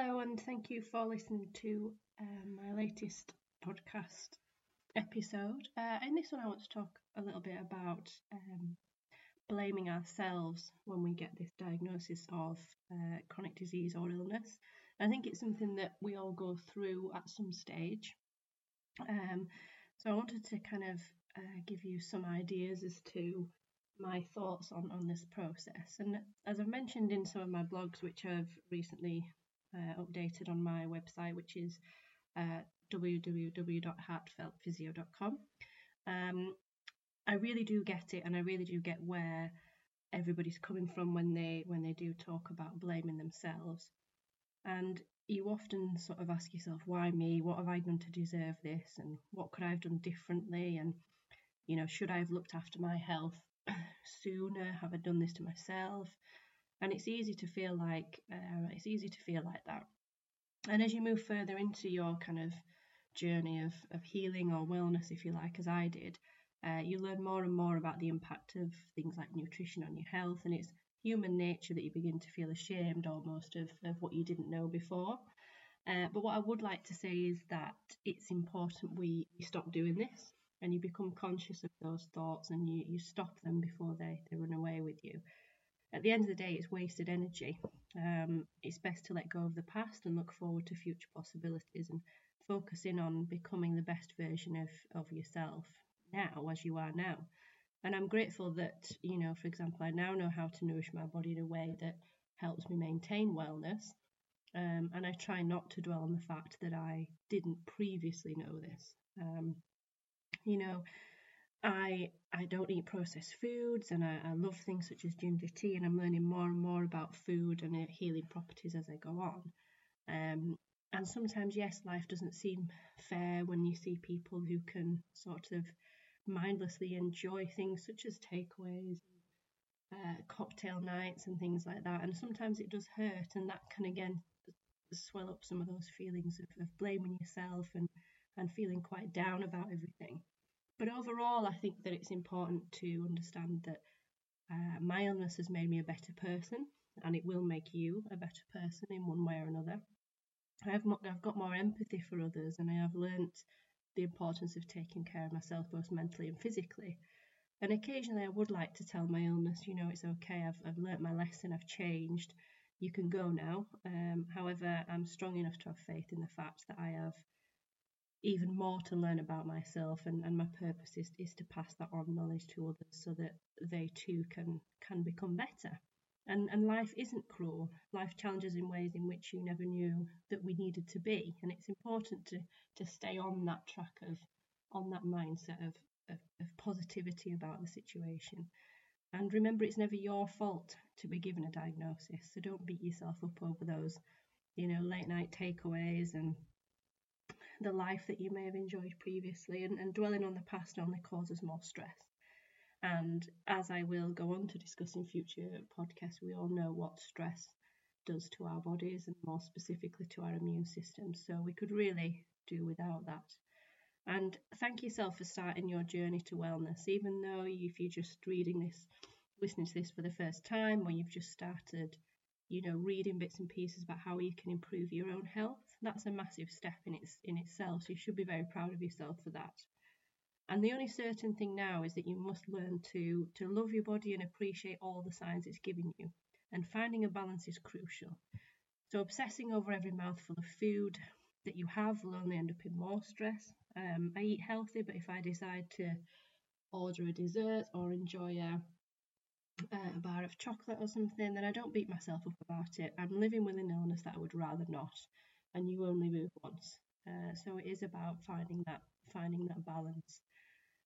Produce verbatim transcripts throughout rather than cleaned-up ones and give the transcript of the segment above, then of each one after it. Hello, and thank you for listening to um, my latest podcast episode. Uh, in this one, I want to talk a little bit about um, blaming ourselves when we get this diagnosis of uh, chronic disease or illness. I think it's something that we all go through at some stage. Um, so I wanted to kind of uh, give you some ideas as to my thoughts on, on this process. And as I've mentioned in some of my blogs, which I've recently uh, updated on my website, which is uh, w w w dot heart felt physio dot com, um, I really do get it, and I really do get where everybody's coming from when they when they do talk about blaming themselves. And you often sort of ask yourself, why me? What have I done to deserve this? And what could I have done differently? And, you know, should I have looked after my health sooner? Have I done this to myself? And it's easy to feel like uh, it's easy to feel like that. And as you move further into your kind of journey of, of healing or wellness, if you like, as I did, uh, you learn more and more about the impact of things like nutrition on your health, and it's human nature that you begin to feel ashamed almost of, of what you didn't know before. Uh, but what I would like to say is that it's important we stop doing this, and you become conscious of those thoughts, and you, you stop them before they, they run away with you. At the end of the day, it's wasted energy. Um, it's best to let go of the past and look forward to future possibilities, and focus in on becoming the best version of, of yourself now, as you are now. And I'm grateful that, you know, for example, I now know how to nourish my body in a way that helps me maintain wellness. Um, and I try not to dwell on the fact that I didn't previously know this. Um, You know, I I don't eat processed foods, and I, I love things such as ginger tea, and I'm learning more and more about food and healing properties as I go on. Um, and sometimes, yes, life doesn't seem fair when you see people who can sort of mindlessly enjoy things such as takeaways, uh, cocktail nights and things like that. And sometimes it does hurt, and that can, again, swell up some of those feelings of, of blaming yourself and, and feeling quite down about everything. But overall, I think that it's important to understand that uh, my illness has made me a better person, and it will make you a better person in one way or another. I've, mo- I've got more empathy for others, and I have learnt the importance of taking care of myself, both mentally and physically. And occasionally I would like to tell my illness, you know, it's okay, I've, I've learnt my lesson, I've changed, you can go now. Um, however, I'm strong enough to have faith in the fact that I have even more to learn about myself, and, and my purpose is, is to pass that on knowledge to others so that they too can can become better. And and life isn't cruel. Life challenges in ways in which you never knew that we needed to be, and it's important to to stay on that track of on that mindset of, of, of positivity about the situation. And remember, it's never your fault to be given a diagnosis, so don't beat yourself up over those, you know, late night takeaways and the life that you may have enjoyed previously, and, and dwelling on the past only causes more stress. And as I will go on to discuss in future podcasts, we all know what stress does to our bodies, and more specifically to our immune system, so we could really do without that. And thank yourself for starting your journey to wellness, even though if you're just reading this, listening to this for the first time, or you've just started, you know, reading bits and pieces about how you can improve your own health. That's a massive step in its in itself, so you should be very proud of yourself for that. And the only certain thing now is that you must learn to to love your body and appreciate all the signs it's giving you. And finding a balance is crucial. So obsessing over every mouthful of food that you have will only end up in more stress. Um, I eat healthy, but if I decide to order a dessert or enjoy a Uh, a bar of chocolate or something, then I don't beat myself up about it. I'm living with an illness that I would rather not, and you only move once. Uh, so it is about finding that finding that balance.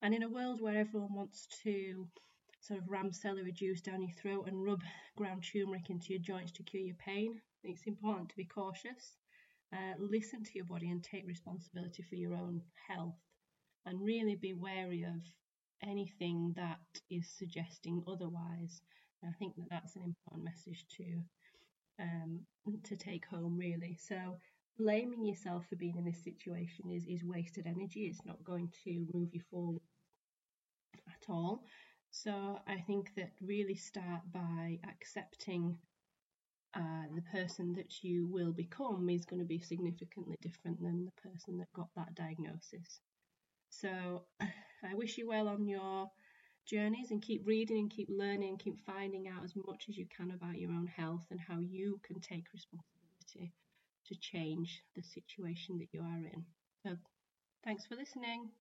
And in a world where everyone wants to sort of ram celery juice down your throat and rub ground turmeric into your joints to cure your pain, it's important to be cautious. Uh, listen to your body and take responsibility for your own health, and really be wary of anything that is suggesting otherwise. And I think that that's an important message to um, to take home, really. So blaming yourself for being in this situation is, is wasted energy. It's not going to move you forward at all. So I think that really start by accepting uh, the person that you will become is going to be significantly different than the person that got that diagnosis. So I wish you well on your journeys, and keep reading and keep learning and keep finding out as much as you can about your own health and how you can take responsibility to change the situation that you are in. So thanks for listening.